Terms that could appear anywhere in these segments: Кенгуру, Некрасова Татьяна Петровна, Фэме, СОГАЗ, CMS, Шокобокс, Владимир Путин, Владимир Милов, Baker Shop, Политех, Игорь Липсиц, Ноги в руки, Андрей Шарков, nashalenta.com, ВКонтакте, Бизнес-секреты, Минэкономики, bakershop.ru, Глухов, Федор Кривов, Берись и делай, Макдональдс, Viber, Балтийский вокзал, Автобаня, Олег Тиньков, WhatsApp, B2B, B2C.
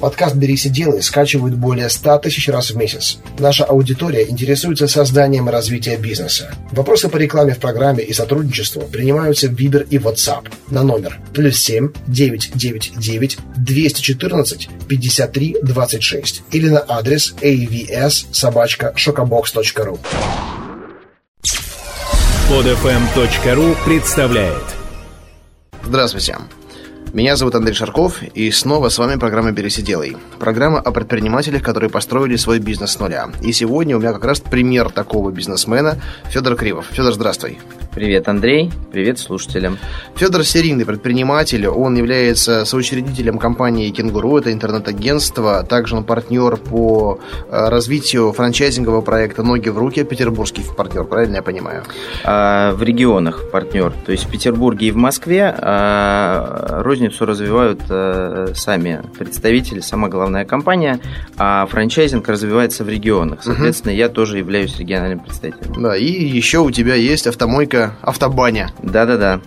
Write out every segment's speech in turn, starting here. Подкаст «Берись и делай» скачивают более 100 тысяч раз в месяц. Наша аудитория интересуется созданием и развитием бизнеса. Вопросы по рекламе в программе и сотрудничеству принимаются в Viber и WhatsApp на номер +7 999 214 53 26 или на адрес avs@shockbox.ru. Odfm.ru представляет. Здравствуйте. Меня зовут Андрей Шарков, и снова с вами программа «Берись и делай». Программа о предпринимателях, которые построили свой бизнес с нуля. И сегодня у меня как раз пример такого бизнесмена — Федор Кривов. Федор, здравствуй. Привет, Андрей. Привет слушателям. Федор — серийный предприниматель. Он является соучредителем компании «Кенгуру». Это интернет-агентство. Также он партнер по развитию франчайзингового проекта «Ноги в руки». Петербургский партнер, правильно я понимаю? В регионах партнер. То есть в Петербурге и в Москве розницу развивают сами представители, сама главная компания, а франчайзинг развивается в регионах. Соответственно, я тоже являюсь региональным представителем. Да, и еще у тебя есть автомойка «Автобаня». Да.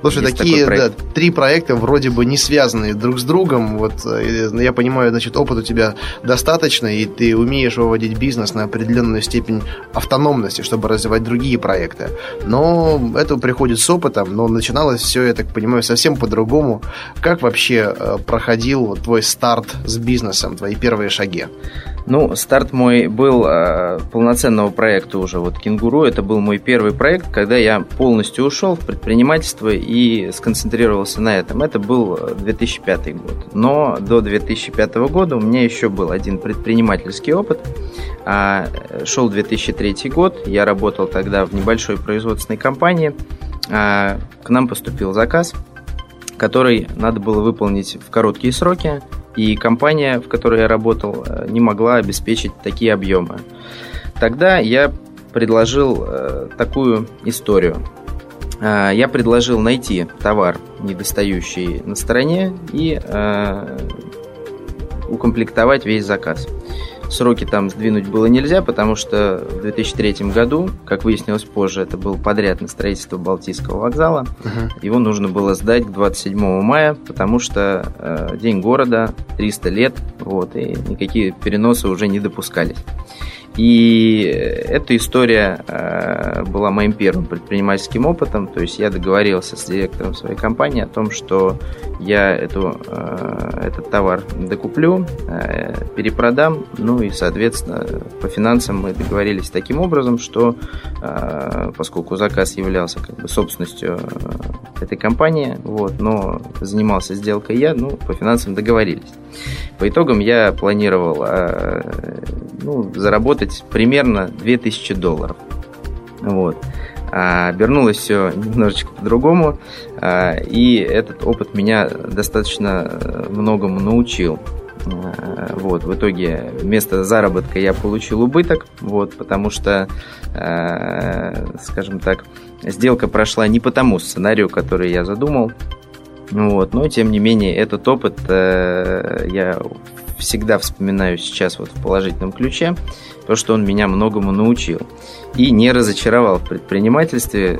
Слушай, есть такие проект. Три проекта, вроде бы не связанные друг с другом. Вот, я понимаю, значит, опыт у тебя достаточно, и ты умеешь выводить бизнес на определенную степень автономности, чтобы развивать другие проекты. Но это приходит с опытом, но начиналось все, я так понимаю, совсем по-другому. Как вообще проходил твой старт с бизнесом, твои первые шаги? Ну, старт мой был полноценного проекта уже, вот «Кенгуру». Это был мой первый проект, когда я полностью ушел в предпринимательство и сконцентрировался на этом. Это был 2005 год. Но до 2005 года у меня еще был один предпринимательский опыт. Шел 2003 год, я работал тогда в небольшой производственной компании. К нам поступил заказ, который надо было выполнить в короткие сроки, и компания, в которой я работал, не могла обеспечить такие объемы. Тогда я предложил такую историю. Я предложил найти товар, недостающий на стороне, и укомплектовать весь заказ. Сроки там сдвинуть было нельзя, потому что в 2003 году, как выяснилось позже, это был подряд на строительство Балтийского вокзала. Его нужно было сдать к 27 мая, потому что День города, 300 лет, вот, и никакие переносы уже не допускались. И эта история была моим первым предпринимательским опытом. То есть я договорился с директором своей компании о том, что я этот товар докуплю, перепродам. Ну и, соответственно, по финансам мы договорились таким образом, что поскольку заказ являлся как бы собственностью этой компании, вот, но занимался сделкой я, ну, по финансам договорились. По итогам я планировал заработать примерно $2000. Вот. Обернулось все немножечко по-другому, и этот опыт меня достаточно многому научил. Вот, в итоге вместо заработка я получил убыток, вот, потому что, скажем так, сделка прошла не по тому сценарию, который я задумал. Вот, но, тем не менее, этот опыт я всегда вспоминаю сейчас вот в положительном ключе, то, что он меня многому научил и не разочаровал в предпринимательстве.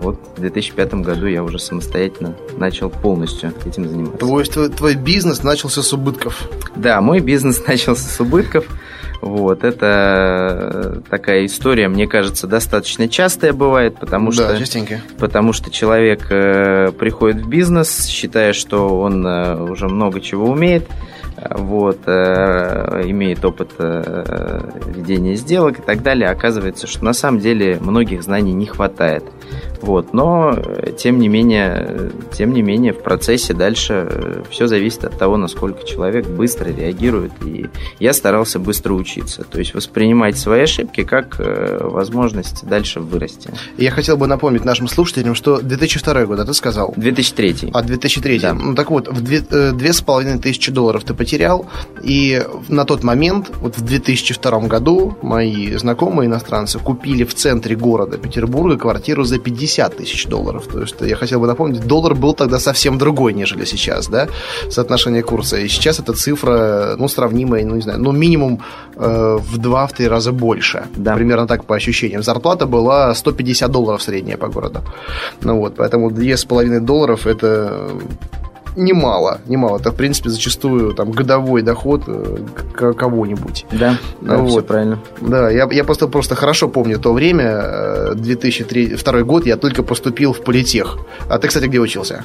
Вот в 2005 году я уже самостоятельно начал полностью этим заниматься. Твой бизнес начался с убытков? Да, мой бизнес начался с убытков. Вот, это такая история, мне кажется, достаточно частая бывает, потому что человек приходит в бизнес, считая, что он уже много чего умеет, вот, имеет опыт ведения сделок и так далее. Оказывается, что на самом деле многих знаний не хватает. Вот, но, тем не менее, в процессе дальше все зависит от того, насколько человек быстро реагирует. И я старался быстро учиться. То есть воспринимать свои ошибки как возможность дальше вырасти. Я хотел бы напомнить нашим слушателям, что 2002 год, а ты сказал? 2003. А, 2003. Да. Ну, так вот, $2500 ты потерял, и на тот момент, вот в 2002 году, мои знакомые иностранцы купили в центре города Петербурга квартиру за $50 тысяч. То есть я хотел бы напомнить, доллар был тогда совсем другой, нежели сейчас, да, соотношение курса. И сейчас эта цифра, ну, сравнимая, ну, не знаю, ну, минимум в 2-3 раза больше. Да. Примерно так по ощущениям. Зарплата была $150 средняя по городу. Ну вот, поэтому $2,5 это немало, немало. Это, в принципе, зачастую там годовой доход кого-нибудь. Да, да, вот. Все правильно. Да, я просто хорошо помню то время, 2002 год, я только поступил в Политех. А ты, кстати, где учился?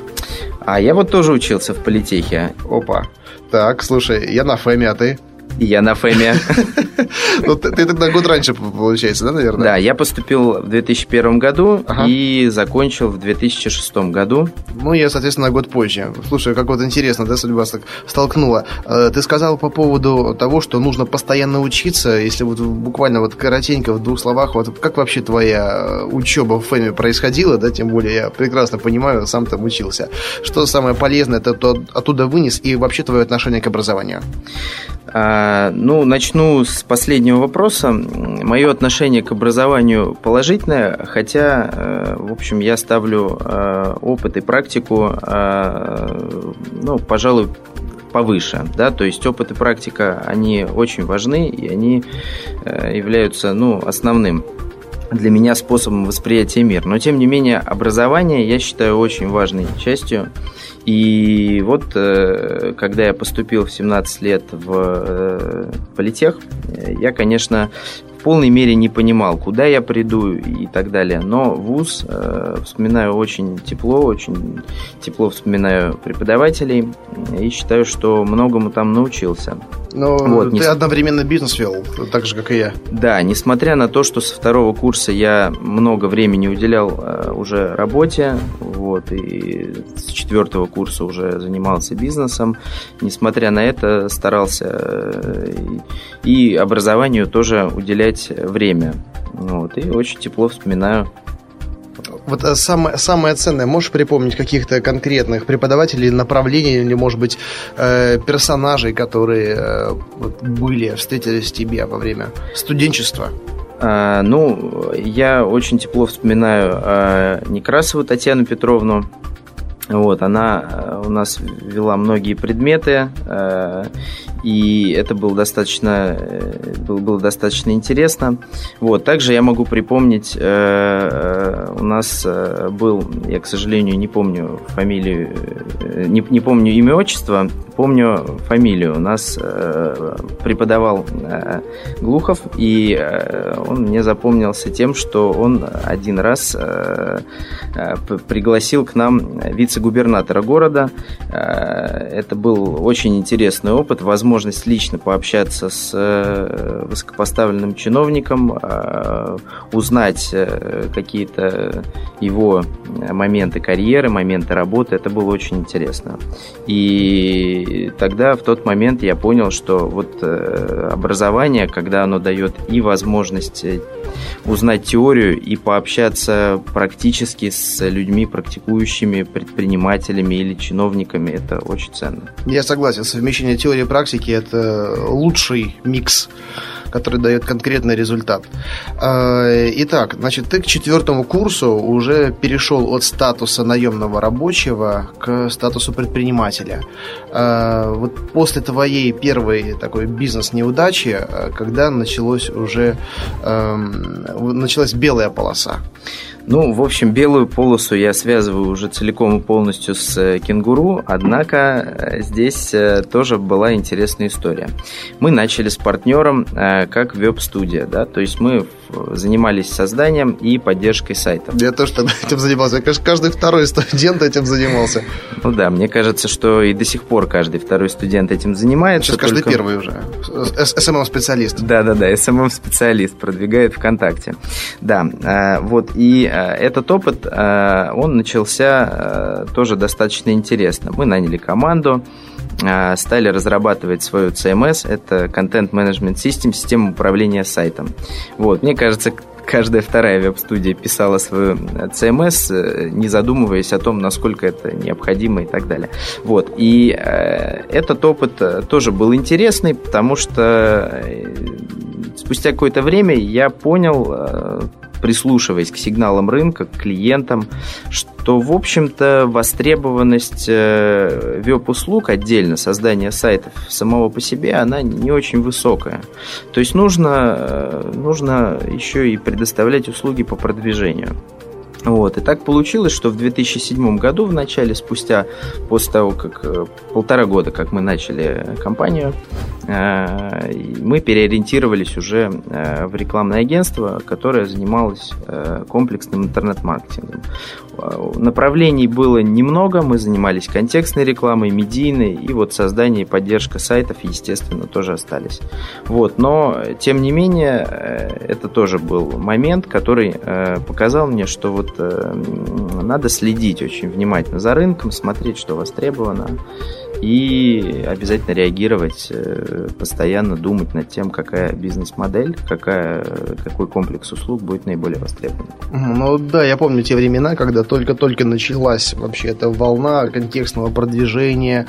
А я вот тоже учился в Политехе. Опа. Так, слушай, я на Фэме, а ты? Я на Фэме. Ты тогда год раньше, получается, да, наверное? Да, я поступил в 2001 году и закончил в 2006 году. Ну, я, соответственно, год позже. Слушай, как вот интересно, да, судьба столкнула. Ты сказал по поводу того, что нужно постоянно учиться. Если вот буквально вот коротенько, в двух словах, вот как вообще твоя учеба в Фэме происходила, да, тем более я прекрасно понимаю, сам там учился. Что самое полезное ты оттуда вынес и вообще твое отношение к образованию? Ну, начну с последнего вопроса. Мое отношение к образованию положительное, хотя, в общем, я ставлю опыт и практику, ну, пожалуй, повыше, да, то есть опыт и практика, они очень важны, и они являются, ну, основным для меня способом восприятия мира. Но, тем не менее, образование я считаю очень важной частью. И вот, когда я поступил в 17 лет в Политех, я, конечно, в полной мере не понимал, куда я приду и так далее. Но вуз вспоминаю очень тепло вспоминаю преподавателей и считаю, что многому там научился. Но вот, ты одновременно бизнес вел, так же, как и я. Да, несмотря на то, что со второго курса я много времени уделял уже работе, вот, и с четвертого курса уже занимался бизнесом, несмотря на это старался и образованию тоже уделять время. Вот, и очень тепло вспоминаю. Вот самое ценное, можешь припомнить каких-то конкретных преподавателей, направлений или, может быть, персонажей, которые были, встретились тебе во время студенчества? Ну, я очень тепло вспоминаю Некрасову Татьяну Петровну. Вот, она у нас вела многие предметы, и это было достаточно интересно. Вот, также я могу припомнить, у нас был, я, к сожалению, не помню фамилию, не помню имя, отчество, помню фамилию. У нас преподавал Глухов, и он мне запомнился тем, что он один раз пригласил к нам вице-губернатора города. Это был очень интересный опыт, возможность лично пообщаться с высокопоставленным чиновником, узнать какие-то его моменты карьеры, моменты работы. Это было очень интересно. И тогда, в тот момент, я понял, что вот образование, когда оно дает и возможность узнать теорию и пообщаться практически с людьми, практикующими, предпринимателями или чиновниками, это очень ценно. Я согласен, совмещение теории и практики – это лучший микс, который дает конкретный результат. Итак, значит, ты к четвертому курсу уже перешел от статуса наемного рабочего к статусу предпринимателя. Вот после твоей первой такой бизнес-неудачи, когда началась белая полоса? Ну, в общем, белую полосу я связываю уже целиком и полностью с «Кенгуру», однако здесь тоже была интересная история. Мы начали с партнером как веб-студия, да, то есть мы занимались созданием и поддержкой сайтов. Я тоже тогда этим занимался, каждый второй студент этим занимался. Ну да, мне кажется, что и до сих пор каждый второй студент этим занимается. Сейчас каждый первый уже, СММ-специалист. Да-да-да, СММ-специалист продвигает ВКонтакте. Да, вот, и этот опыт, он начался тоже достаточно интересно. Мы наняли команду, стали разрабатывать свою CMS, это Content Management System, система управления сайтом. Вот, мне кажется, каждая вторая веб-студия писала свою CMS, не задумываясь о том, насколько это необходимо и так далее. Вот. И этот опыт тоже был интересный, потому что спустя какое-то время я понял, прислушиваясь к сигналам рынка, к клиентам, что, в общем-то, востребованность веб-услуг отдельно, создание сайтов самого по себе, она не очень высокая. То есть нужно еще и предоставлять услуги по продвижению. Вот. И так получилось, что в 2007 году в начале, спустя, после того, как полтора года, как мы начали компанию, мы переориентировались уже в рекламное агентство, которое занималось комплексным интернет-маркетингом. Направлений было немного, мы занимались контекстной рекламой, медийной, и вот создание и поддержка сайтов, естественно, тоже остались. Вот. Но, тем не менее, это тоже был момент, который показал мне, что вот надо следить очень внимательно за рынком, смотреть, что востребовано, и обязательно реагировать, постоянно думать над тем, какая бизнес-модель, какой комплекс услуг будет наиболее востребован. Ну да, я помню те времена, когда только-только началась вообще эта волна контекстного продвижения,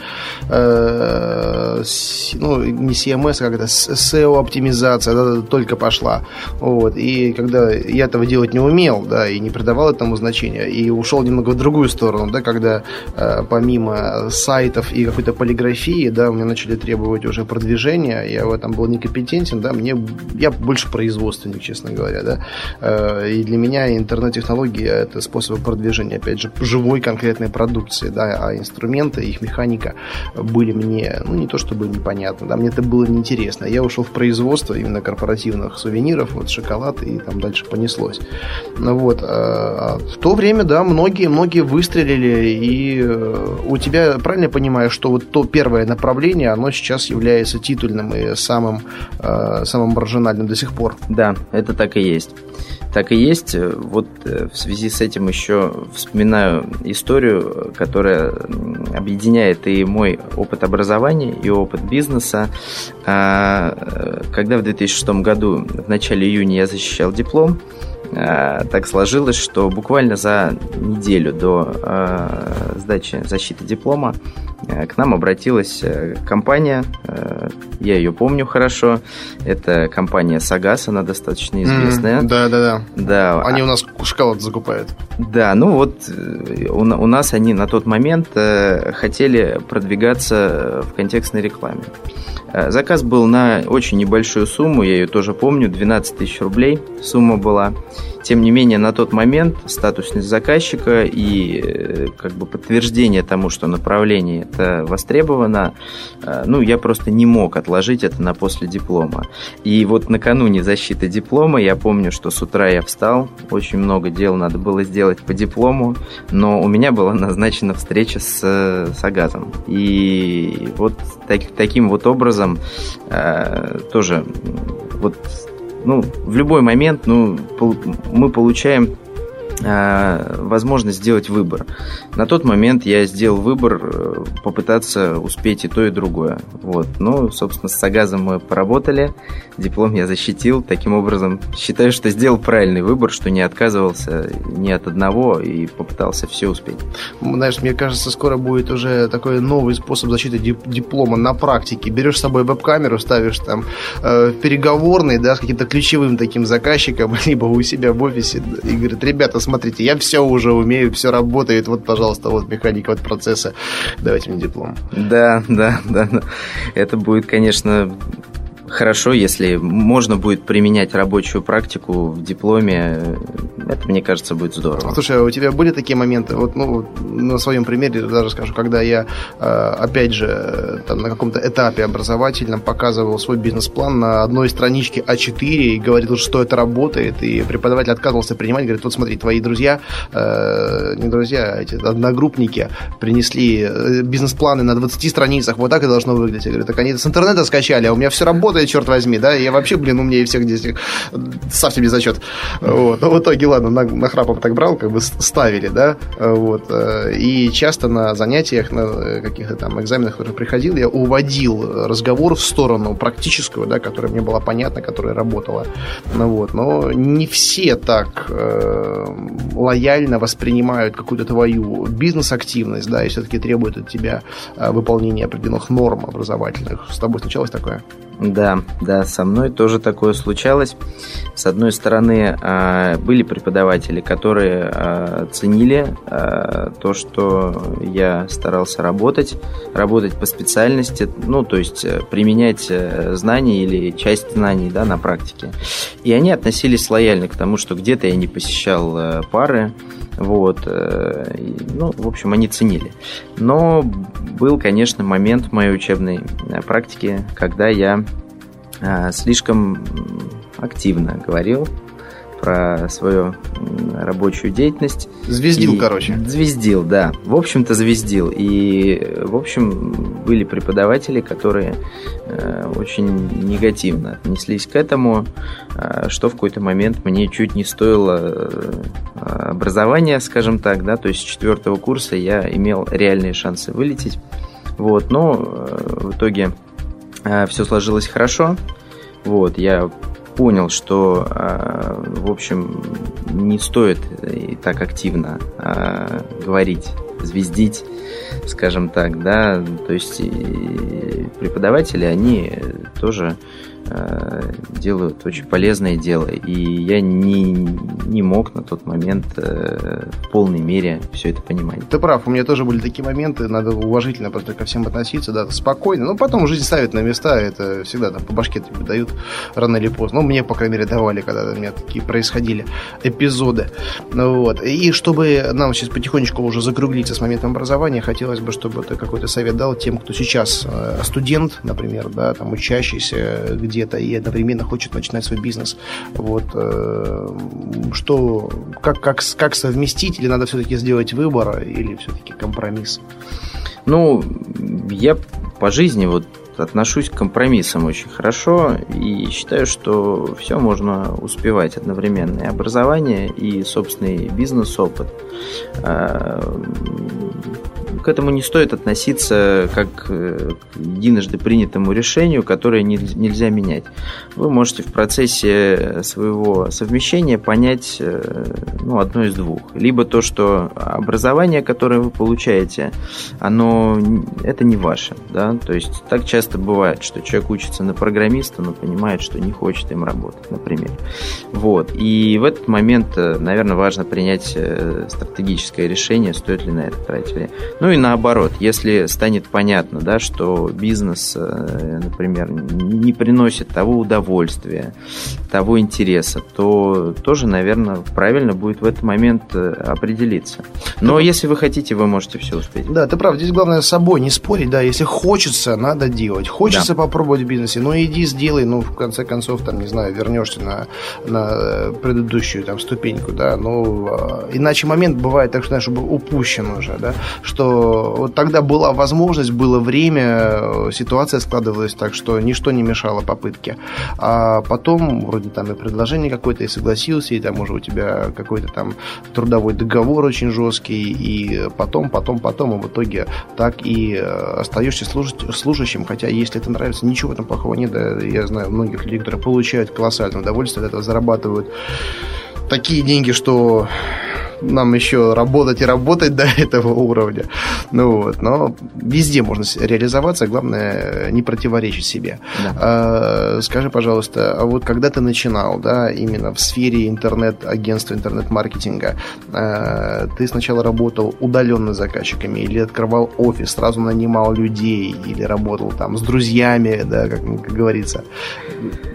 ну не CMS, как это, SEO-оптимизация, да, только пошла. Вот, и когда я этого делать не умел, да, и не придавал этому значения, и ушел немного в другую сторону, да, когда помимо сайтов и какой-то полиграфии, да, у меня начали требовать уже продвижения, я в этом был некомпетентен, да, я больше производственник, честно говоря, да, и для меня интернет-технологии — это способы продвижения, опять же, живой конкретной продукции, да, а инструменты, их механика были мне, ну, не то чтобы непонятно, да, мне это было неинтересно, я ушел в производство именно корпоративных сувениров, вот шоколад, и там дальше понеслось, вот, в то время, да, многие выстрелили, и у тебя, правильно я понимаю, что вот то первое направление, оно сейчас является титульным и самым маржинальным до сих пор. Да, это так и есть. Так и есть. Вот в связи с этим еще вспоминаю историю, которая объединяет и мой опыт образования, и опыт бизнеса. Когда в 2006 году, в начале июня, я защищал диплом, так сложилось, что буквально за неделю до сдачи защиты диплома к нам обратилась компания, я ее помню хорошо, это компания СОГАЗ, она достаточно известная. Да. Они у нас шоколад закупают. Да, ну вот у нас они на тот момент хотели продвигаться в контекстной рекламе. Заказ был на очень небольшую сумму, я ее тоже помню, 12 тысяч рублей сумма была. Тем не менее, на тот момент статусность заказчика и как бы подтверждение тому, что направление это востребовано, ну, я просто не мог отложить это на после диплома. И вот накануне защиты диплома я помню, что с утра я встал, очень много дел надо было сделать по диплому, но у меня была назначена встреча с СОГАЗом. И вот таким вот образом тоже вот... Ну, в любой момент, ну, мы получаем возможность сделать выбор. На тот момент я сделал выбор попытаться успеть и то, и другое. Вот. Ну, собственно, с СОГАЗом мы поработали, диплом я защитил. Таким образом, считаю, что сделал правильный выбор, что не отказывался ни от одного и попытался все успеть. Знаешь, мне кажется, скоро будет уже такой новый способ защиты диплома на практике. Берешь с собой веб-камеру, ставишь там переговорный, да, с каким-то ключевым таким заказчиком, либо у себя в офисе, и говорит: ребята, смотрите, я все уже умею, все работает. Вот, пожалуйста, вот механика от процесса. Давайте мне диплом. Да. Это будет, конечно, хорошо, если можно будет применять рабочую практику в дипломе. Это, мне кажется, будет здорово. Слушай, а у тебя были такие моменты? Вот, ну, на своем примере даже скажу, когда я, опять же, там, на каком-то этапе образовательном показывал свой бизнес-план на одной страничке А4 и говорил, что это работает, и преподаватель отказывался принимать, говорит: вот смотри, твои друзья, не друзья, а эти одногруппники принесли бизнес-планы на 20 страницах, вот так и должно выглядеть. Я говорю: так они это с интернета скачали, а у меня все работает, черт возьми, да, я вообще, умнее всех здесь, ставьте мне зачет. Вот. Но в итоге, ладно, нахрапом так брал, как бы ставили, да, вот, и часто на занятиях, на каких-то там экзаменах, которые приходил, я уводил разговор в сторону практическую, да, которая мне была понятна, которая работала, вот, но не все так лояльно воспринимают какую-то твою бизнес-активность, да, и все-таки требуют от тебя выполнения определенных норм образовательных. С тобой случалось такое? Да, со мной тоже такое случалось. С одной стороны, были преподаватели, которые ценили то, что я старался работать по специальности, ну, то есть применять знания или часть знаний, да, на практике. И они относились лояльно к тому, что где-то я не посещал пары. Вот, ну, в общем, они ценили. Но был, конечно, момент в моей учебной практике, когда я слишком активно говорил про свою рабочую деятельность. Звездил, да. В общем-то, звездил. И, в общем, были преподаватели, которые очень негативно отнеслись к этому, что в какой-то момент мне чуть не стоило образования, скажем так, да, то есть с 4-го курса я имел реальные шансы вылететь. Вот, но в итоге все сложилось хорошо. Вот, я понял, что, в общем, не стоит и так активно говорить, звездить, скажем так, да, то есть преподаватели, они тоже делают очень полезное дело, и я не мог на тот момент в полной мере все это понимать. Ты прав, у меня тоже были такие моменты, надо уважительно просто ко всем относиться, да, спокойно, но потом жизнь ставит на места, это всегда там по башке тебе дают рано или поздно, ну, мне, по крайней мере, давали, когда у меня такие происходили эпизоды, вот, и чтобы нам сейчас потихонечку уже закруглиться с моментом образования, хотелось бы, чтобы ты какой-то совет дал тем, кто сейчас студент, например, да, там, учащийся где-то и одновременно хочет начинать свой бизнес. Вот, что, как совместить, или надо все-таки сделать выбор, или все-таки компромисс? Ну, я по жизни вот отношусь к компромиссам очень хорошо и считаю, что все можно успевать одновременно. И образование, и собственный бизнес-опыт. К этому не стоит относиться как к единожды принятому решению, которое нельзя менять. Вы можете в процессе своего совмещения понять, ну, одно из двух. Либо то, что образование, которое вы получаете, это не ваше, да? То есть так часто бывает, что человек учится на программиста, но понимает, что не хочет им работать, например. Вот. И в этот момент, наверное, важно принять стратегическое решение, стоит ли на это тратить время. Ну и наоборот, если станет понятно, да, что бизнес, например, не приносит того удовольствия, того интереса, то тоже, наверное, правильно будет в этот момент определиться. Но если вы хотите, вы можете все успеть. Да, ты прав, здесь главное с собой не спорить, да, если хочется, надо делать. Хочется попробовать в бизнесе, ну иди, сделай, ну в конце концов, там, не знаю, вернешься на предыдущую там ступеньку, да, но иначе момент бывает, так что, знаешь, упущен уже, да, что вот тогда была возможность, было время, ситуация складывалась так, что ничто не мешало попытке. А потом вроде там и предложение какое-то, и согласился, и там уже у тебя какой-то там трудовой договор очень жесткий, и потом, и в итоге так и остаешься служащим, хотя если это нравится, ничего там плохого нет. Я знаю многих людей, которые получают колоссальное удовольствие от этого, зарабатывают такие деньги, что нам еще работать до этого уровня. Ну вот, но везде можно реализоваться, главное не противоречить себе. Да. Скажи, пожалуйста, а вот когда ты начинал, да, именно в сфере интернет-агентства, интернет-маркетинга, ты сначала работал удаленно с заказчиками или открывал офис, сразу нанимал людей или работал там с друзьями, да, как говорится.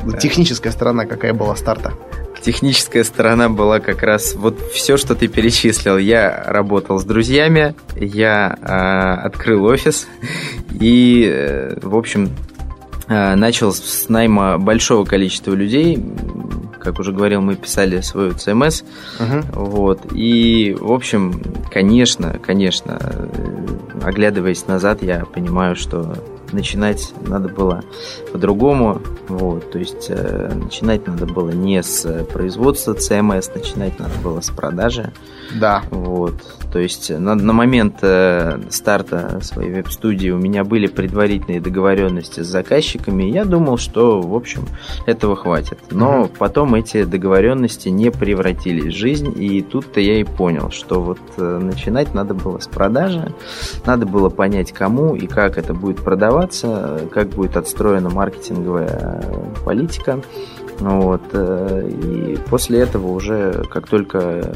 Да. Техническая сторона какая была старта? Техническая сторона была как раз вот все, что ты перечислил. Я работал с друзьями, я открыл офис и, в общем, начал с найма большого количества людей. Как уже говорил, мы писали свою CMS. Вот. И, в общем, конечно, оглядываясь назад, я понимаю, что начинать надо было по-другому, вот, то есть начинать надо было не с производства CMS, начинать надо было с продажи. Да. Вот, то есть на момент старта своей веб-студии у меня были предварительные договоренности с заказчиками, я думал, что, в общем, этого хватит. Но потом эти договоренности не превратились в жизнь, и тут-то я и понял, что вот начинать надо было с продажи, надо было понять, кому и как это будет продавать, формироваться, как будет отстроена маркетинговая политика. Вот. И после этого уже, как только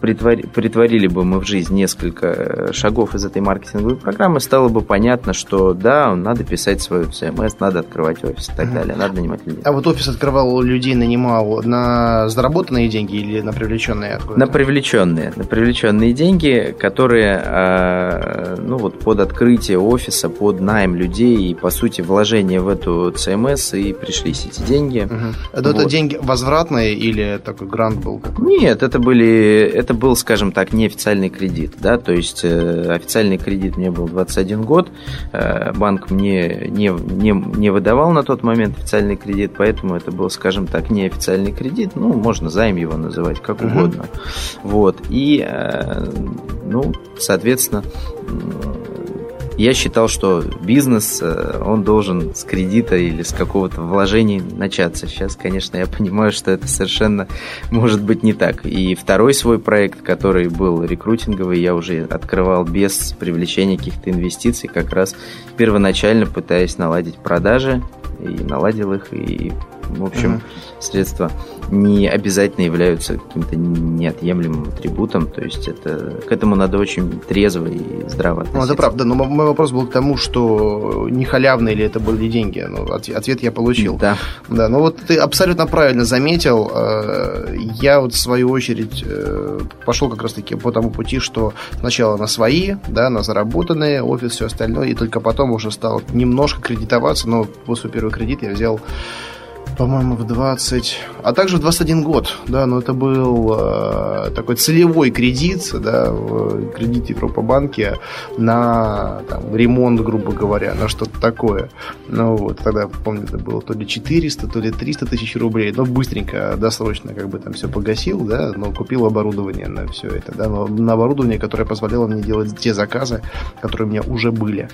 притворили бы мы в жизнь несколько шагов из этой маркетинговой программы, стало бы понятно, что да, надо писать свою CMS, надо открывать офис и так далее, надо нанимать людей. А вот офис открывал людей, нанимал на заработанные деньги или на привлеченные? На привлеченные деньги, которые под открытие офиса, под найм людей и, по сути, вложение в эту CMS, и пришлись эти деньги. Это деньги возвратные или такой грант был? Нет, это был, скажем так, неофициальный кредит, да, то есть официальный кредит мне был 21 год, банк мне не выдавал на тот момент официальный кредит, поэтому это был, скажем так, неофициальный кредит, можно займ его называть, как угодно, вот, и, соответственно, я считал, что бизнес, он должен с кредита или с какого-то вложения начаться. Сейчас, конечно, я понимаю, что это совершенно может быть не так. И второй свой проект, который был рекрутинговый, я уже открывал без привлечения каких-то инвестиций, как раз первоначально пытаясь наладить продажи, и наладил их, и, в общем, средства не обязательно являются каким-то неотъемлемым атрибутом, то есть это, к этому надо очень трезво и здраво относиться. Это правда, но мой вопрос был к тому, что не халявные ли это были деньги, ответ я получил. Да, ты абсолютно правильно заметил, я в свою очередь пошел как раз-таки по тому пути, что сначала на свои, да, на заработанные, офис, все остальное, и только потом уже стал немножко кредитоваться, но после первого кредита я взял, по-моему, в 20, а также в 21 год, да, но это был такой целевой кредит, да, кредит Европа-банке на там, ремонт, грубо говоря, на что-то такое. Тогда, помню, это было то ли 400, то ли 300 тысяч рублей, но быстренько, досрочно там все погасил, да, но купил оборудование на все это, да, на оборудование, которое позволяло мне делать те заказы, которые у меня уже были.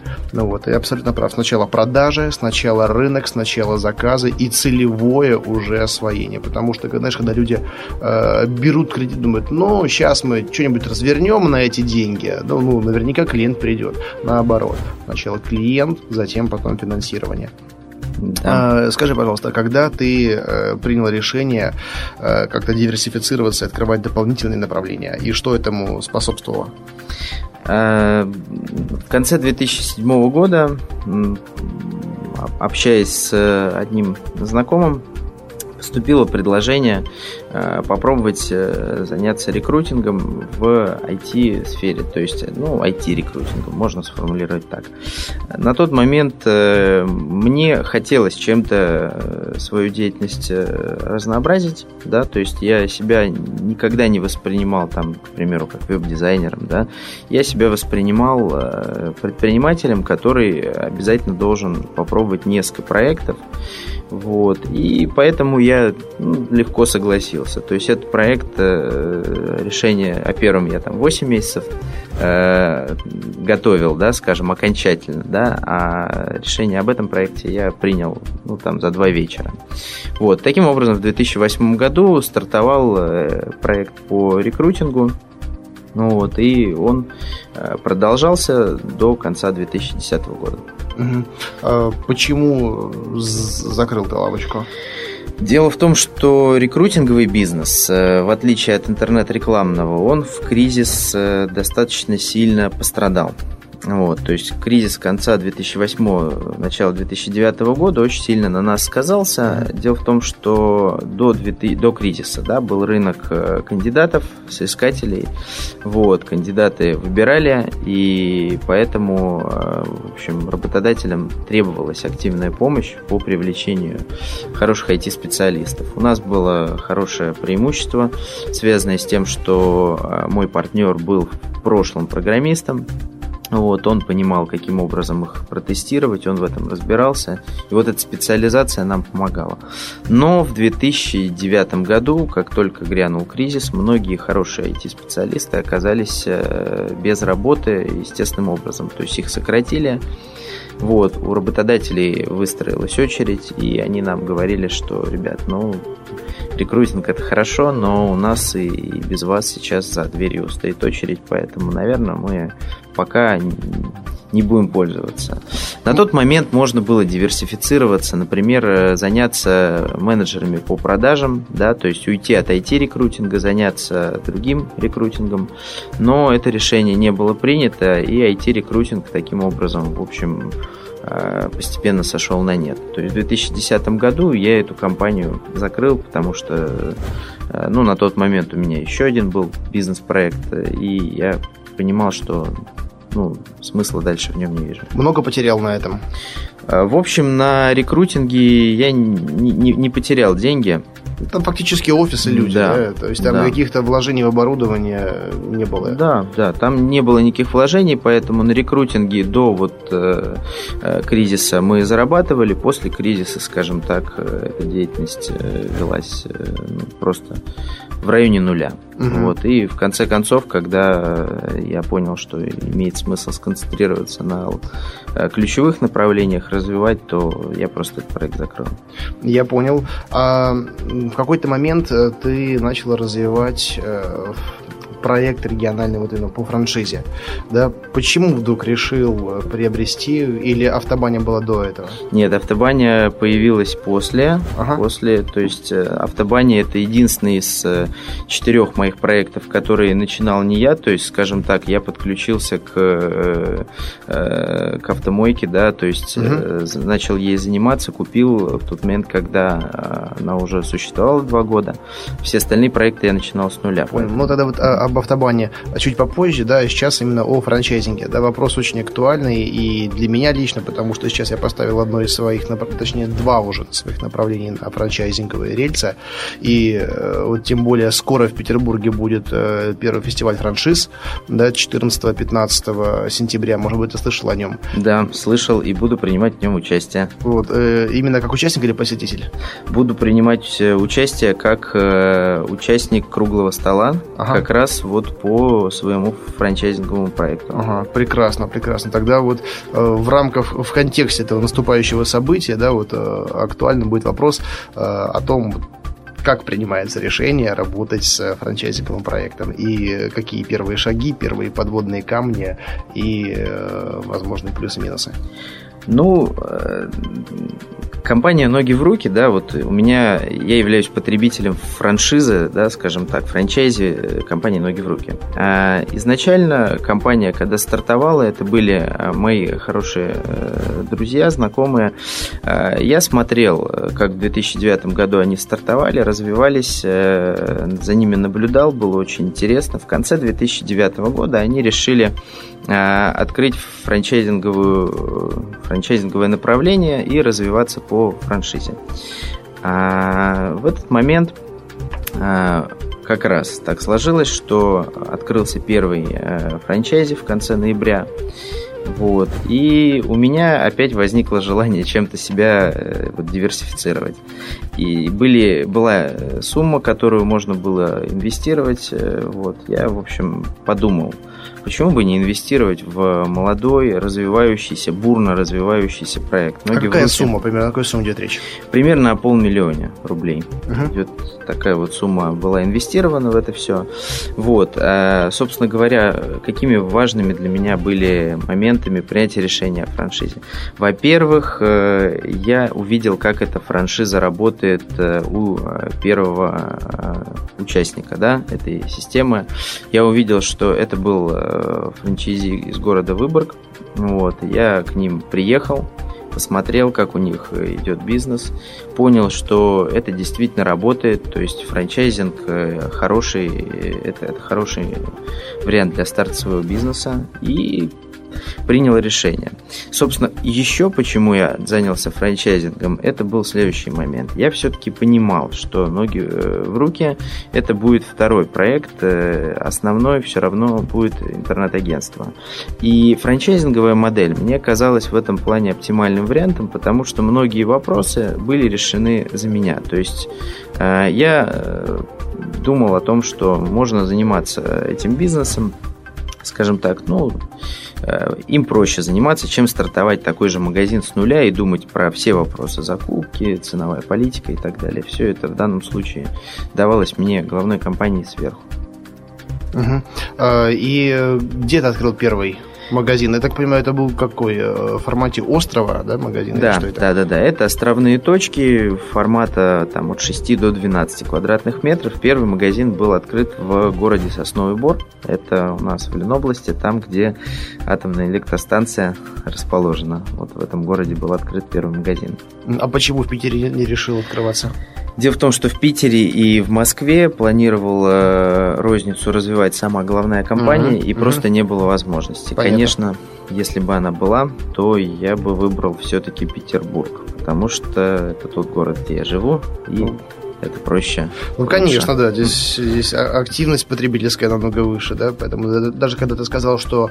Я абсолютно прав, сначала продажи, сначала рынок, сначала заказы и целевые уже освоение. Потому что, знаешь, когда люди берут кредит, думают, сейчас мы что-нибудь развернем на эти деньги, наверняка клиент придет. Наоборот, сначала клиент, затем потом финансирование. Скажи, пожалуйста, когда ты принял решение как-то диверсифицироваться, открывать дополнительные направления, и что этому способствовало? В конце 2007 года, общаясь с одним знакомым, поступило предложение попробовать заняться рекрутингом в IT-сфере, то есть, IT-рекрутингом, можно сформулировать так. На тот момент мне хотелось чем-то свою деятельность разнообразить, да, то есть я себя никогда не воспринимал, к примеру, как веб-дизайнером, да, я себя воспринимал предпринимателем, который обязательно должен попробовать несколько проектов. И поэтому я легко согласился. То есть этот проект, решение о первом я 8 месяцев готовил, да, скажем, окончательно, да, а решение об этом проекте я принял за 2 вечера. Таким образом, в 2008 году стартовал проект по рекрутингу. И он продолжался до конца 2010 года. А почему закрыл ты лавочку? Дело в том, что рекрутинговый бизнес, в отличие от интернет-рекламного, он в кризис достаточно сильно пострадал. То есть кризис конца 2008, начала 2009 года очень сильно на нас сказался. Дело в том, что до кризиса, да, был рынок кандидатов, соискателей. Кандидаты выбирали, и поэтому, в общем, работодателям требовалась активная помощь по привлечению хороших IT-специалистов. У нас было хорошее преимущество, связанное с тем, что мой партнер был в прошлом программистом. Он понимал, каким образом их протестировать, он в этом разбирался. И эта специализация нам помогала. Но в 2009 году, как только грянул кризис, многие хорошие IT-специалисты оказались без работы естественным образом. То есть их сократили. У работодателей выстроилась очередь, и они нам говорили, что, ребят, рекрутинг – это хорошо, но у нас и без вас сейчас за дверью стоит очередь, поэтому, наверное, мы пока не будем пользоваться. На тот момент можно было диверсифицироваться, например, заняться менеджерами по продажам, да, то есть уйти от IT-рекрутинга, заняться другим рекрутингом, но это решение не было принято, и IT-рекрутинг таким образом, в общем, постепенно сошел на нет. То есть в 2010 году я эту компанию закрыл, потому что, ну, на тот момент у меня еще один был бизнес-проект, и я понимал, что, ну, смысла дальше в нем не вижу. Много потерял на этом? В общем, на рекрутинге я не потерял деньги. Там фактически офисы, люди, да? То есть там каких-то вложений в оборудование не было. Да, да, там не было никаких вложений, поэтому на рекрутинге до кризиса мы зарабатывали, после кризиса, скажем так, эта деятельность велась просто в районе нуля. Угу. Вот, и в конце концов, когда я понял, что имеет смысл сконцентрироваться на ключевых направлениях, развивать, то я просто этот проект закрыл. Я понял. В какой-то момент ты начал развивать проект региональный вот именно по франшизе. Да? Почему вдруг решил приобрести, или Автобаня была до этого? Нет, Автобаня появилась после. Ага. После, то есть Автобаня — это единственный из 4 моих проектов, которые начинал не я. То есть, скажем так, я подключился к автомойке, да, то есть начал ей заниматься, купил в тот момент, когда она уже существовала 2 года. Все остальные проекты я начинал с нуля. Понял. Ну, тогда вот об Автобане чуть попозже, да, и сейчас именно о франчайзинге. Да, вопрос очень актуальный и для меня лично, потому что сейчас я поставил одно из своих, точнее, 2 уже своих направлений на франчайзинговые рельсы, и вот тем более скоро в Петербурге будет первый фестиваль франшиз, да, 14-15 сентября, может быть, ты слышал о нем? Да, слышал, и буду принимать в нем участие. Вот, именно как участник или посетитель? Буду принимать участие как участник круглого стола, ага, как раз вот по своему франчайзинговому проекту. Ага, прекрасно, прекрасно. Тогда вот в контексте этого наступающего события, да, вот актуальным будет вопрос о том, как принимается решение работать с франчайзинговым проектом, и какие первые шаги, первые подводные камни и возможные плюсы-минусы. Ну, компания «Ноги в руки», да, вот у меня, я являюсь потребителем франшизы, да, скажем так, франчайзи компании «Ноги в руки». Изначально компания, когда стартовала, это были мои хорошие друзья, знакомые. Я смотрел, как в 2009 году они стартовали, развивались, за ними наблюдал, было очень интересно. В конце 2009 года они решили открыть франчайзинговое направление и развиваться по франшизе. В этот момент как раз так сложилось, что открылся первый франчайзи в конце ноября. Вот. И у меня опять возникло желание чем-то себя диверсифицировать. И была сумма, которую можно было инвестировать. Вот. Я, в общем, подумал, почему бы не инвестировать в молодой, развивающийся, бурно развивающийся проект. Какая сумма, примерно, о какой сумме идет речь? Примерно о 500 000 рублей. Угу. Идет такая вот сумма была инвестирована в это все. Вот. А, собственно говоря, какими важными для меня были моментами принятия решения о франшизе? Во-первых, я увидел, как эта франшиза работает у первого участника, да, этой системы. Я увидел, что это был франчайзи из города Выборг. Вот. Я к ним приехал, посмотрел, как у них идет бизнес, понял, что это действительно работает, то есть франчайзинг хороший, это хороший вариант для старта своего бизнеса, и принял решение. Собственно, еще почему я занялся франчайзингом, это был следующий момент. Я все-таки понимал, что «Ноги в руки» — это будет второй проект, основной все равно будет интернет-агентство. И франчайзинговая модель мне казалась в этом плане оптимальным вариантом, потому что многие вопросы были решены за меня. То есть я думал о том, что можно заниматься этим бизнесом, скажем так, ну, им проще заниматься, чем стартовать такой же магазин с нуля и думать про все вопросы закупки, ценовая политика и так далее. Все это в данном случае давалось мне главной компанией сверху. Угу. И где ты открыл первый магазин. Я так понимаю, это был какой? В формате острова, да, магазин? Да, что это? Да. Это островные точки формата там, от 6 до 12 квадратных метров. Первый магазин был открыт в городе Сосновый Бор. Это у нас в Ленобласти, там, где атомная электростанция расположена. Вот в этом городе был открыт первый магазин. А почему в Питере не решил открываться? Дело в том, что в Питере и в Москве планировала розницу развивать сама главная компания, и просто не было возможности. Понятно. Конечно, если бы она была, то я бы выбрал все-таки Петербург, потому что это тот город, где я живу, и это проще. Ну, конечно, да, здесь активность потребительская намного выше, да, поэтому даже когда ты сказал, что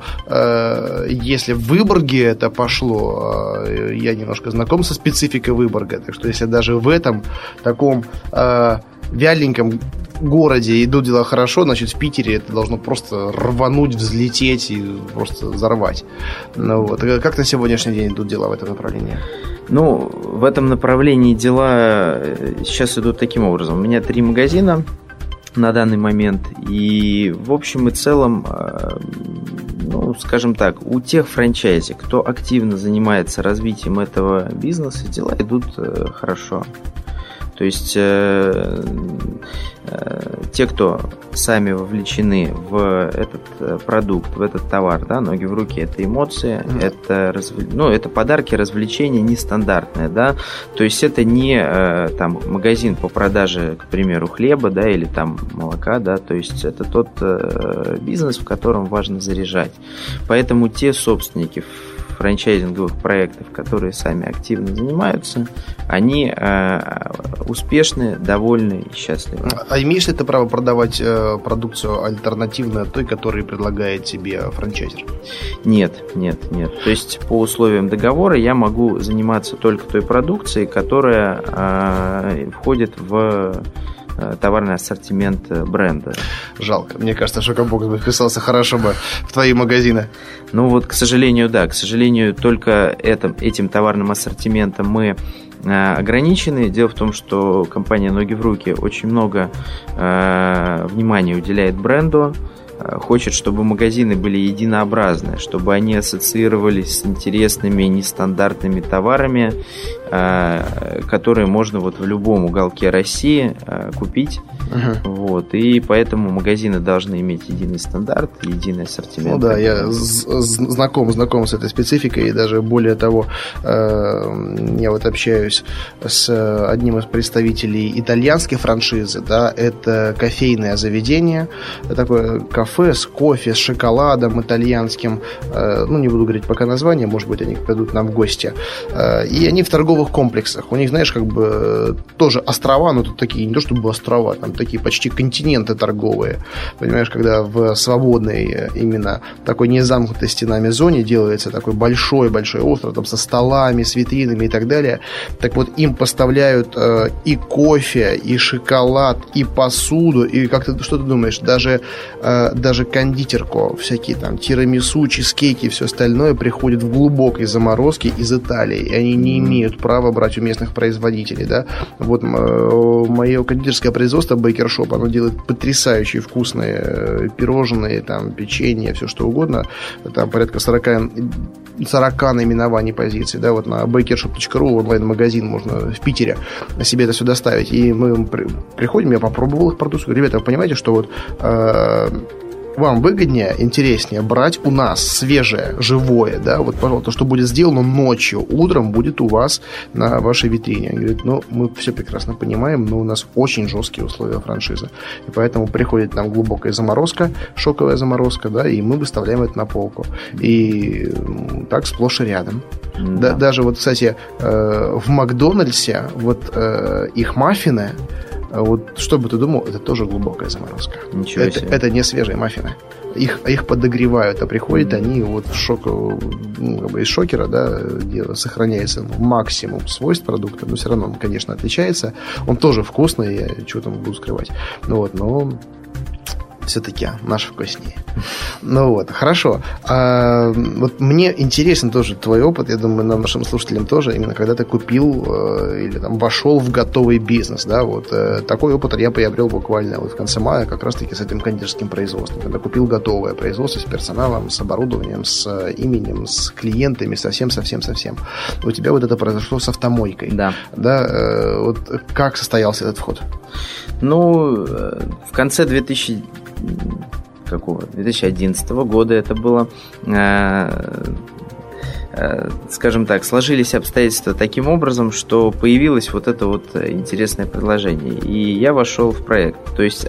если в Выборге это пошло, я немножко знаком со спецификой Выборга, так что если даже в этом таком вяленьком городе идут дела хорошо, значит, в Питере это должно просто рвануть, взлететь и просто взорвать. Ну, вот. Как на сегодняшний день идут дела в этом направлении? Ну, в этом направлении дела сейчас идут таким образом. У меня 3 магазина на данный момент. И в общем и целом, ну, скажем так, у тех франчайзи, кто активно занимается развитием этого бизнеса, дела идут хорошо. То есть те, кто сами вовлечены в этот продукт, в этот товар, да, ноги в руки, это эмоции, это подарки, развлечения нестандартные, да, то есть это не там магазин по продаже, к примеру, хлеба, да, или там молока, да, то есть это тот бизнес, в котором важно заряжать. Поэтому те собственники франчайзинговых проектов, которые сами активно занимаются, они успешны, довольны и счастливы. А имеешь ли ты право продавать продукцию альтернативно той, которую предлагает тебе франчайзер? Нет. То есть по условиям договора я могу заниматься только той продукцией, которая входит в товарный ассортимент бренда. Жалко. Мне кажется, что Шокобокс бы вписался хорошо бы в твои магазины. Ну вот, к сожалению, да. К сожалению, только этим товарным ассортиментом мы ограничены. Дело в том, что компания «Ноги в руки» очень много внимания уделяет бренду. Хочет, чтобы магазины были единообразны, чтобы они ассоциировались с интересными, нестандартными товарами, которые можно вот в любом уголке России купить. Вот. И поэтому магазины должны иметь единый стандарт, единый ассортимент. Ну да, я знаком с этой спецификой. И даже более того, я вот общаюсь с одним из представителей итальянской франшизы, да, это кофейное заведение, такое кафе с кофе, с шоколадом итальянским, ну не буду говорить пока название, может быть они придут нам в гости. И они в торговых комплексах. У них, знаешь, как бы тоже острова, но тут такие, не то чтобы острова, там такие почти континенты торговые. Понимаешь, когда в свободной именно такой незамкнутой стенами зоне делается такой большой-большой остров там со столами, с витринами и так далее. Так вот, им поставляют и кофе, и шоколад, и посуду, и что ты думаешь, даже кондитерку, всякие там тирамису, чизкейки и все остальное приходит в глубокой заморозке из Италии, и они не имеют права брать у местных производителей, да. Вот мое кондитерское производство Baker Shop, оно делает потрясающие вкусные пирожные, там, печенье, все что угодно, там порядка 40 наименований позиций, да, вот на bakershop.ru онлайн-магазин можно в Питере себе это все доставить, и мы приходим, я попробовал их продукцию, ребята, вы понимаете, что вот вам выгоднее, интереснее брать у нас свежее, живое, да, вот, пожалуйста, то, что будет сделано ночью, утром будет у вас на вашей витрине. Они говорят, ну, мы все прекрасно понимаем, но у нас очень жесткие условия франшизы, и поэтому приходит нам глубокая заморозка, шоковая заморозка, да, и мы выставляем это на полку. И так сплошь и рядом. Да. Даже вот, кстати, в Макдональдсе вот их маффины, вот что бы ты думал, это тоже глубокая заморозка. Ничего себе. Это не свежие маффины. Их подогревают, а приходят они вот в из шокера, да, где сохраняется максимум свойств продукта, но все равно он, конечно, отличается. Он тоже вкусный, я чего там буду скрывать. Ну вот, но все-таки наш вкуснее. Ну вот, хорошо. Вот мне интересен тоже твой опыт, я думаю, нашим слушателям тоже, именно когда ты купил или там вошел в готовый бизнес, да, вот такой опыт я приобрел буквально вот в конце мая, как раз-таки с этим кондитерским производством, когда купил готовое производство с персоналом, с оборудованием, с именем, с клиентами, совсем. У тебя вот это произошло с автомойкой. Да. Да, вот как состоялся этот вход? Ну, в конце 2011 года это было, скажем так, сложились обстоятельства таким образом, что появилось вот это вот интересное предложение. И я вошел в проект. То есть,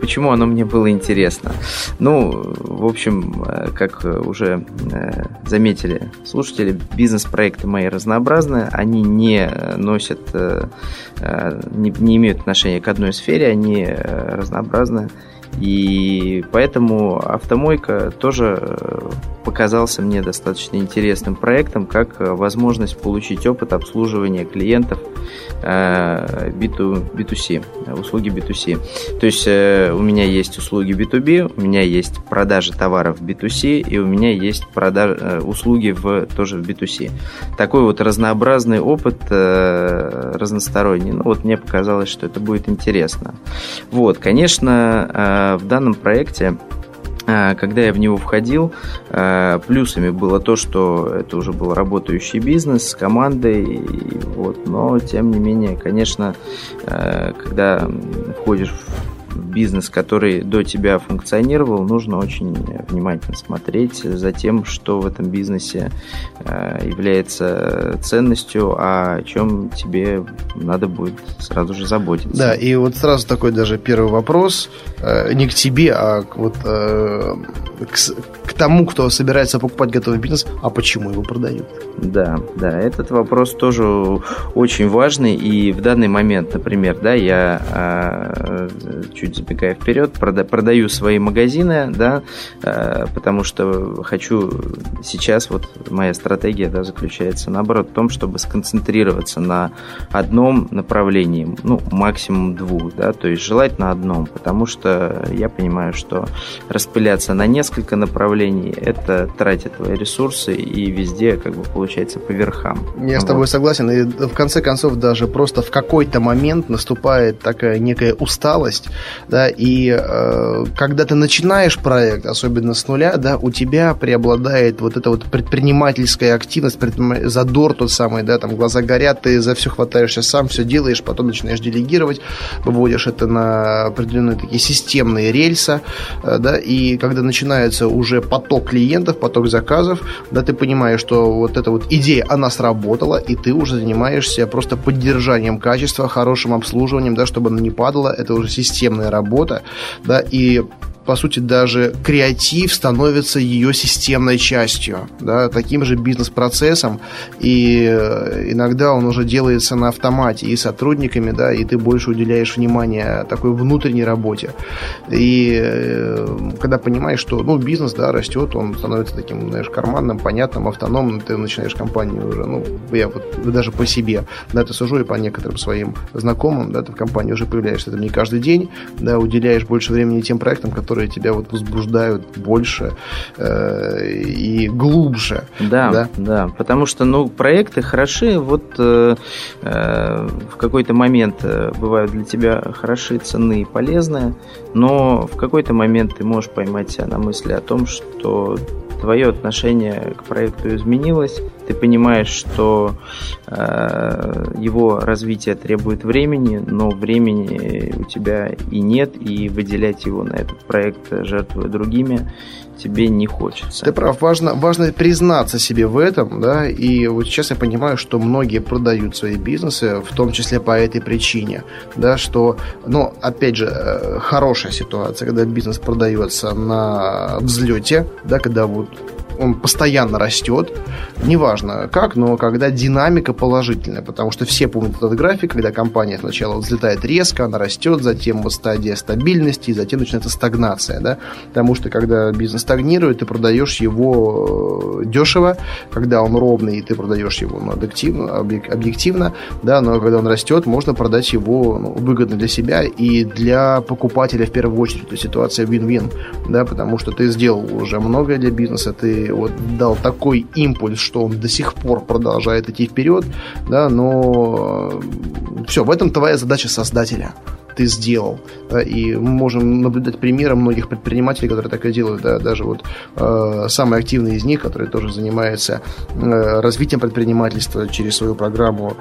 почему оно мне было интересно? Ну, в общем, как уже заметили слушатели, бизнес-проекты мои разнообразны. Они не носят, не имеют отношения к одной сфере, они разнообразны. И поэтому автомойка тоже показался мне достаточно интересным проектом, как возможность получить опыт обслуживания клиентов B2C, услуги B2C. То есть у меня есть услуги B2B, у меня есть продажи товаров B2C и у меня есть услуги тоже в B2C. Такой вот разнообразный опыт, разносторонний. Ну вот мне показалось, что это будет интересно. Вот, конечно, в данном проекте, когда я в него входил, плюсами было то, что это уже был работающий бизнес с командой, вот, но тем не менее, конечно, когда входишь в бизнес, который до тебя функционировал, нужно очень внимательно смотреть за тем, что в этом бизнесе является ценностью, а о чем тебе надо будет сразу же заботиться. Да, и вот сразу такой даже первый вопрос, не к тебе, а вот к тому, кто собирается покупать готовый бизнес, а почему его продают? Да, да, этот вопрос тоже очень важный, и в данный момент, например, да, я чуть забегая вперед, продаю свои магазины, да, потому что хочу сейчас, вот моя стратегия, да, заключается наоборот в том, чтобы сконцентрироваться на одном направлении, ну, максимум двух, да, то есть желательно одном, потому что я понимаю, что распыляться на несколько направлений, это тратит твои ресурсы и везде, как бы, получается по верхам. Я вот с тобой согласен, и в конце концов даже просто в какой-то момент наступает такая некая усталость, да, и когда ты начинаешь проект, особенно с нуля, да, у тебя преобладает вот эта вот предпринимательская активность, задор тот самый, да, там глаза горят, ты за все хватаешься сам, все делаешь, потом начинаешь делегировать, выводишь это на определенные такие системные рельсы, да, и когда начинается уже поток клиентов, поток заказов, да, ты понимаешь, что вот эта вот идея, она сработала, и ты уже занимаешься просто поддержанием качества, хорошим обслуживанием, да, чтобы она не падала, это уже системная работа, да, и по сути, даже креатив становится ее системной частью, да, таким же бизнес-процессом, и иногда он уже делается на автомате и сотрудниками, да, и ты больше уделяешь внимание такой внутренней работе. И когда понимаешь, что, ну, бизнес, да, растет, он становится таким, знаешь, карманным, понятным, автономным, ты начинаешь компанию уже, ну, я вот даже по себе, да, это сужу и по некоторым своим знакомым, да, ты в компании уже появляешься, ты не каждый день, да, уделяешь больше времени тем проектам, которые тебя вот возбуждают больше и глубже. Да, да, да, потому что, ну, проекты хороши, вот в какой-то момент бывают для тебя хороши, ценны и полезны, но в какой-то момент ты можешь поймать себя на мысли о том, что твое отношение к проекту изменилось, ты понимаешь, что его развитие требует времени, но времени у тебя и нет, и выделять его на этот проект, жертвуя другими, тебе не хочется. Ты прав, важно признаться себе в этом, да, и вот сейчас я понимаю, что многие продают свои бизнесы, в том числе по этой причине, да, что, ну, опять же, хорошая ситуация, когда бизнес продается на взлете, да, когда вот он постоянно растет, неважно как, но когда динамика положительная, потому что все помнят этот график, когда компания сначала взлетает резко, она растет, затем вот стадия стабильности, и затем начинается стагнация, да? Потому что когда бизнес стагнирует, ты продаешь его дешево, когда он ровный, ты продаешь его объективно, да? Но когда он растет, можно продать его выгодно для себя и для покупателя в первую очередь. То есть ситуация win-win, да? Потому что ты сделал уже многое для бизнеса, ты вот дал такой импульс, что он до сих пор продолжает идти вперед, да? Но все, в этом твоя задача создателя. Ты сделал. Да, и мы можем наблюдать примеры многих предпринимателей, которые так и делают. Да, даже вот самый активный из них, который тоже занимается развитием предпринимательства через свою программу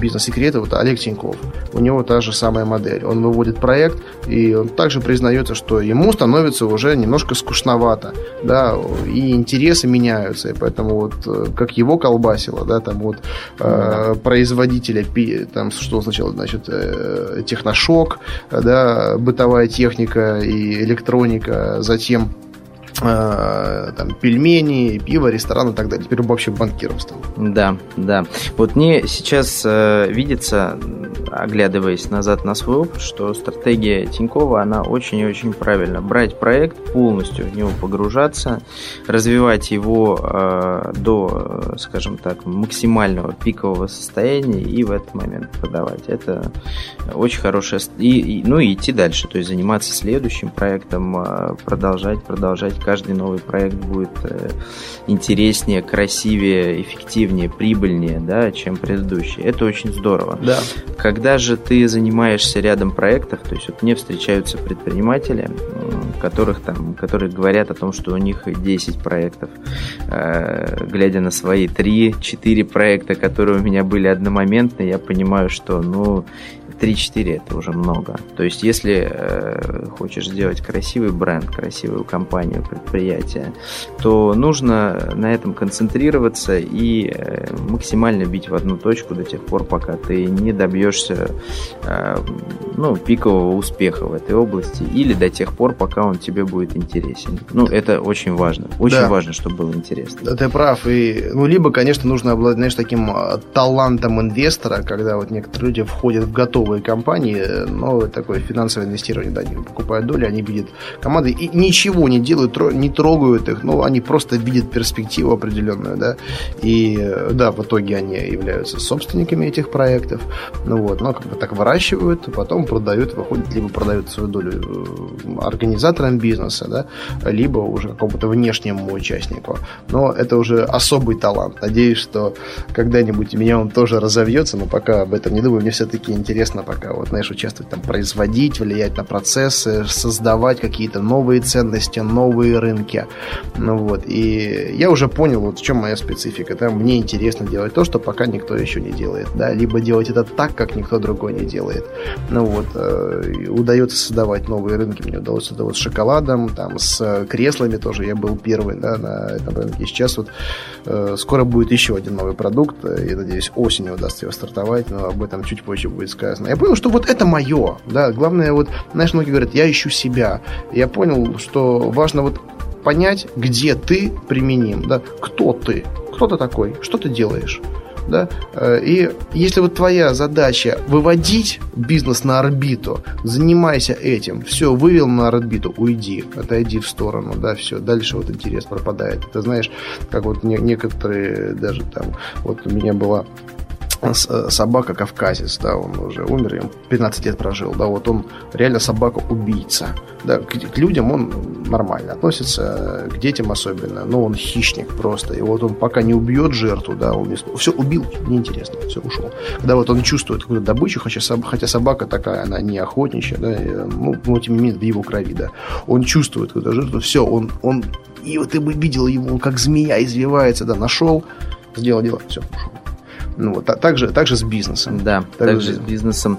«Бизнес-секреты», вот Олег Тиньков. У него та же самая модель. Он выводит проект, и он также признается, что ему становится уже немножко скучновато. Да, и интересы меняются. И поэтому вот как его колбасило, да, там вот производителя, там, что сначала, значит, техношоу, да, бытовая техника и электроника, затем там, пельмени, пиво, ресторан и так далее. Теперь вообще банкиром стал. Да, да. Вот мне сейчас видится, оглядываясь назад на свой опыт, что стратегия Тинькова, она очень и очень правильна. Брать проект, полностью в него погружаться, развивать его до, скажем так, максимального пикового состояния и в этот момент продавать. Это очень хорошая... И идти дальше, то есть заниматься следующим проектом, продолжать. Каждый новый проект будет интереснее, красивее, эффективнее, прибыльнее, да, чем предыдущий. Это очень здорово. Да. Когда же ты занимаешься рядом проектов, то есть вот мне встречаются предприниматели, которые говорят о том, что у них 10 проектов, глядя на свои 3-4 проекта, которые у меня были одномоментные, я понимаю, что 3-4 это уже много. То есть, если хочешь сделать красивый бренд, красивую компанию, предприятие, то нужно на этом концентрироваться и максимально бить в одну точку до тех пор, пока ты не добьешься пикового успеха в этой области, или до тех пор, пока он тебе будет интересен. Это очень важно. Очень важно, чтобы было интересно. Да, ты прав. И, либо, конечно, нужно обладать, таким талантом инвестора, когда вот некоторые люди входят в готовые компании, но такое финансовое инвестирование, да, они покупают доли, они видят команды и ничего не делают, не трогают их, но они просто видят перспективу определенную, да, и да, в итоге они являются собственниками этих проектов, но как бы так выращивают, потом продают, выходят, либо продают свою долю организаторам бизнеса, да, либо уже какому-то внешнему участнику, но это уже особый талант, надеюсь, что когда-нибудь у меня он тоже разовьется, но пока об этом не думаю, мне все-таки интересно пока, участвовать, производить, влиять на процессы, создавать какие-то новые ценности, новые рынки. И я уже понял, в чем моя специфика. Мне интересно делать то, что пока никто еще не делает. Да? Либо делать это так, как никто другой не делает. Удается создавать новые рынки. Мне удалось это с шоколадом, с креслами тоже. Я был первый, да, на этом рынке. Сейчас скоро будет еще один новый продукт. Я надеюсь, осенью удастся его стартовать, но об этом чуть позже будет сказано. Я понял, что это мое, да. Главное, многие говорят, я ищу себя. Я понял, что важно понять, где ты применим, да, кто ты такой, что ты делаешь, да. И если твоя задача выводить бизнес на орбиту, занимайся этим. Все, вывел на орбиту, уйди, отойди в сторону, да, все, дальше интерес пропадает. Ты знаешь, как некоторые даже у меня была собака кавказец, да, он уже умер, ему 15 лет прожил, да, он реально собака-убийца, да, к людям он нормально относится, к детям особенно, но он хищник просто, и он пока не убьет жертву, да, все убил, неинтересно, все, ушел. Когда он чувствует какую-то добычу, хотя собака такая, она не охотничья, да, но тем не менее в его крови, да, он чувствует какую-то жертву, все, он и ты бы видел его, он как змея извивается, да, нашел, сделал дело, все, ушел. Также с бизнесом. Да, также с бизнесом.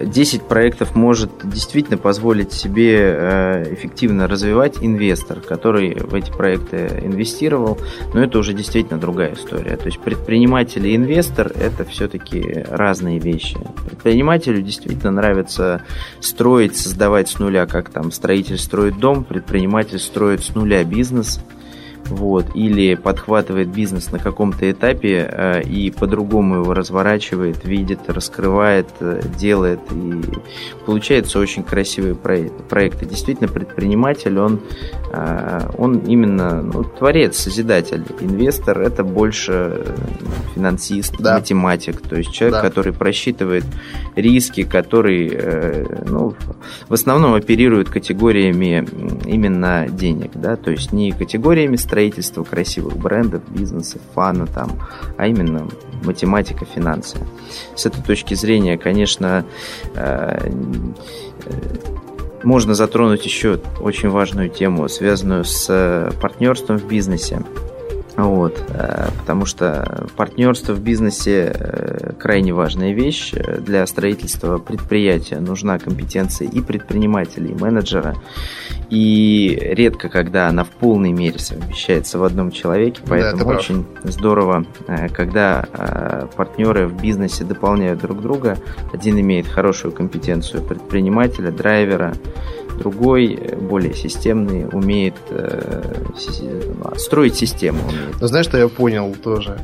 10 проектов может действительно позволить себе эффективно развивать инвестор, который в эти проекты инвестировал. Но это уже действительно другая история. То есть предприниматель и инвестор — это все-таки разные вещи. Предпринимателю действительно нравится строить, создавать с нуля, как строитель строит дом, предприниматель строит с нуля бизнес. вот, или подхватывает бизнес на каком-то этапе и по-другому его разворачивает, видит, раскрывает, делает, и получаются очень красивые проекты. Действительно, предприниматель, он именно творец, созидатель. Инвестор — это больше финансист, математик, то есть человек, который просчитывает риски, который в основном оперирует категориями именно денег, то есть не категориями строительства красивых брендов, бизнеса, фана, а именно математика, финансы. С этой точки зрения, конечно, можно затронуть еще очень важную тему, связанную с партнерством в бизнесе. Потому что партнерство в бизнесе крайне важная вещь. Для строительства предприятия нужна компетенция и предпринимателя, и менеджера. И редко, когда она в полной мере совмещается в одном человеке, поэтому очень здорово, когда партнеры в бизнесе дополняют друг друга. Один имеет хорошую компетенцию предпринимателя, драйвера, другой, более системный, умеет строить систему. Но знаешь, что я понял тоже?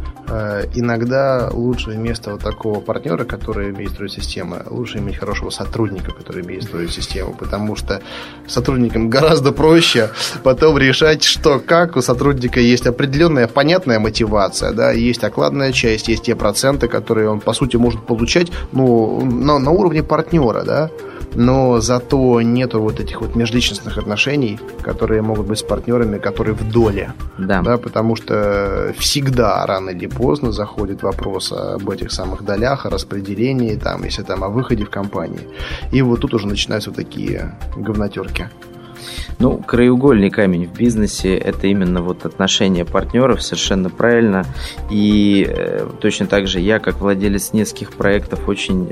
Иногда лучше вместо вот такого партнера, который умеет строить систему, лучше иметь хорошего сотрудника, который умеет строить систему, потому что сотрудникам гораздо проще потом решать, что как. У сотрудника есть определенная понятная мотивация, есть окладная часть, есть те проценты, которые он, по сути, может получать на уровне партнера, но зато нету вот этих вот межличностных отношений, которые могут быть с партнерами, которые в доле. Потому что всегда рано или поздно заходит вопрос об этих самых долях, о распределении, если о выходе в компании. И вот тут уже начинаются вот такие говнотерки. Краеугольный камень в бизнесе — это именно отношения партнеров, совершенно правильно. И точно так же я, как владелец нескольких проектов, очень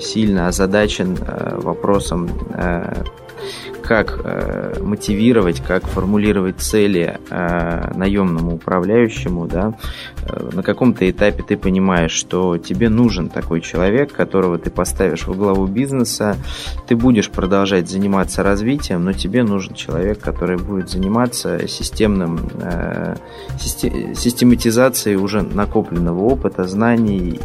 сильно озадачен вопросом, как мотивировать, как формулировать цели наемному управляющему. На каком-то этапе ты понимаешь, что тебе нужен такой человек, которого ты поставишь во главу бизнеса. Ты будешь продолжать заниматься развитием, но тебе нужен человек, который будет заниматься систематизацией уже накопленного опыта, знаний.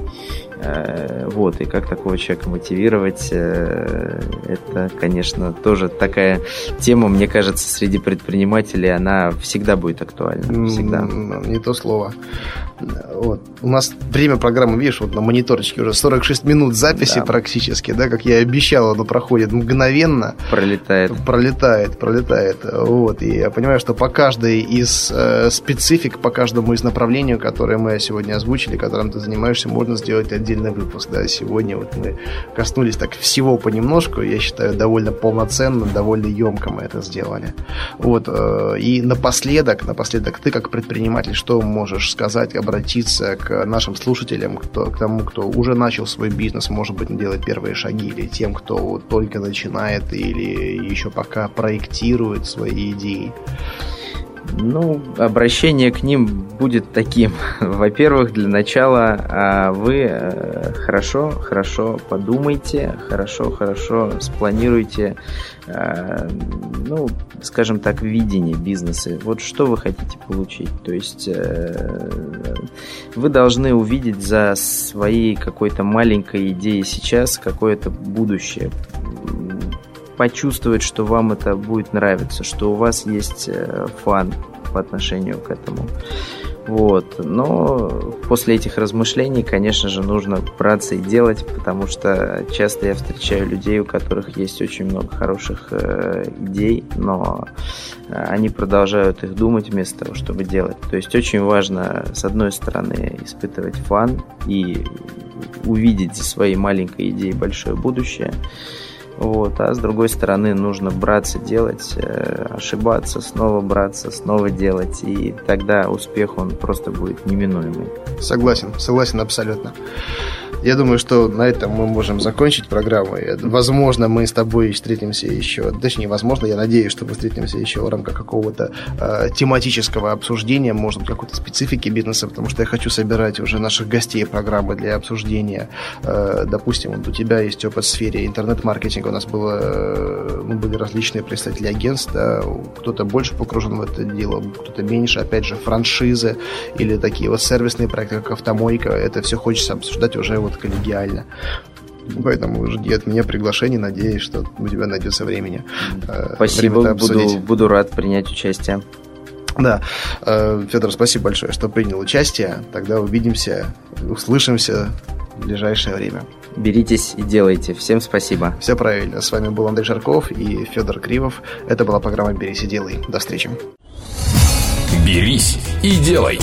И как такого человека мотивировать, это, конечно, тоже такая тема, мне кажется, среди предпринимателей она всегда будет актуальна. Всегда. Не то слово. У нас время программы, видишь, на мониторчике уже 46 минут записи практически, как я и обещал, оно проходит мгновенно. Пролетает. И я понимаю, что по каждой из специфик, по каждому из направлений, которые мы сегодня озвучили, которым ты занимаешься, можно сделать отдельный выпуск. Сегодня мы коснулись так всего понемножку, я считаю, довольно полноценно, довольно емко мы это сделали. И напоследок ты, как предприниматель, что можешь сказать, обратиться к нашим слушателям, к тому, кто уже начал свой бизнес, может быть, делает первые шаги, или тем, кто только начинает, или еще пока проектирует свои идеи? Обращение к ним будет таким. Во-первых, для начала вы хорошо подумайте, хорошо спланируйте, скажем так, видение бизнеса. Что вы хотите получить. То есть вы должны увидеть за своей какой-то маленькой идеей сейчас какое-то будущее, почувствовать, что вам это будет нравиться, что у вас есть фан по отношению к этому. Но после этих размышлений, конечно же, нужно браться и делать, потому что часто я встречаю людей, у которых есть очень много хороших идей, но они продолжают их думать вместо того, чтобы делать. То есть очень важно, с одной стороны, испытывать фан и увидеть за своей маленькой идеей большое будущее, а с другой стороны нужно браться делать, ошибаться, снова браться, снова делать, и тогда успех, он просто будет неминуемый. Согласен абсолютно. Я думаю, что на этом мы можем закончить программу. Возможно, мы с тобой встретимся еще. Точнее, возможно, я надеюсь, что мы встретимся еще в рамках какого-то тематического обсуждения, может быть, какой-то специфики бизнеса, потому что я хочу собирать уже наших гостей программы для обсуждения. Допустим, вот у тебя есть опыт в сфере интернет-маркетинга. У нас были различные представители агентств. Да? Кто-то больше погружен в это дело, кто-то меньше. Опять же, франшизы или такие вот сервисные проекты, как «Автомойка». Это все хочется обсуждать уже вот коллегиально. Поэтому жди от меня приглашение. Надеюсь, что у тебя найдется время. Спасибо, буду рад принять участие. Да, Федор, спасибо большое, что принял участие. Тогда увидимся, услышимся в ближайшее время. Беритесь и делайте. Всем спасибо. Все правильно. С вами был Андрей Шарков и Федор Кривов. Это была программа «Берись и делай». До встречи. Берись и делай.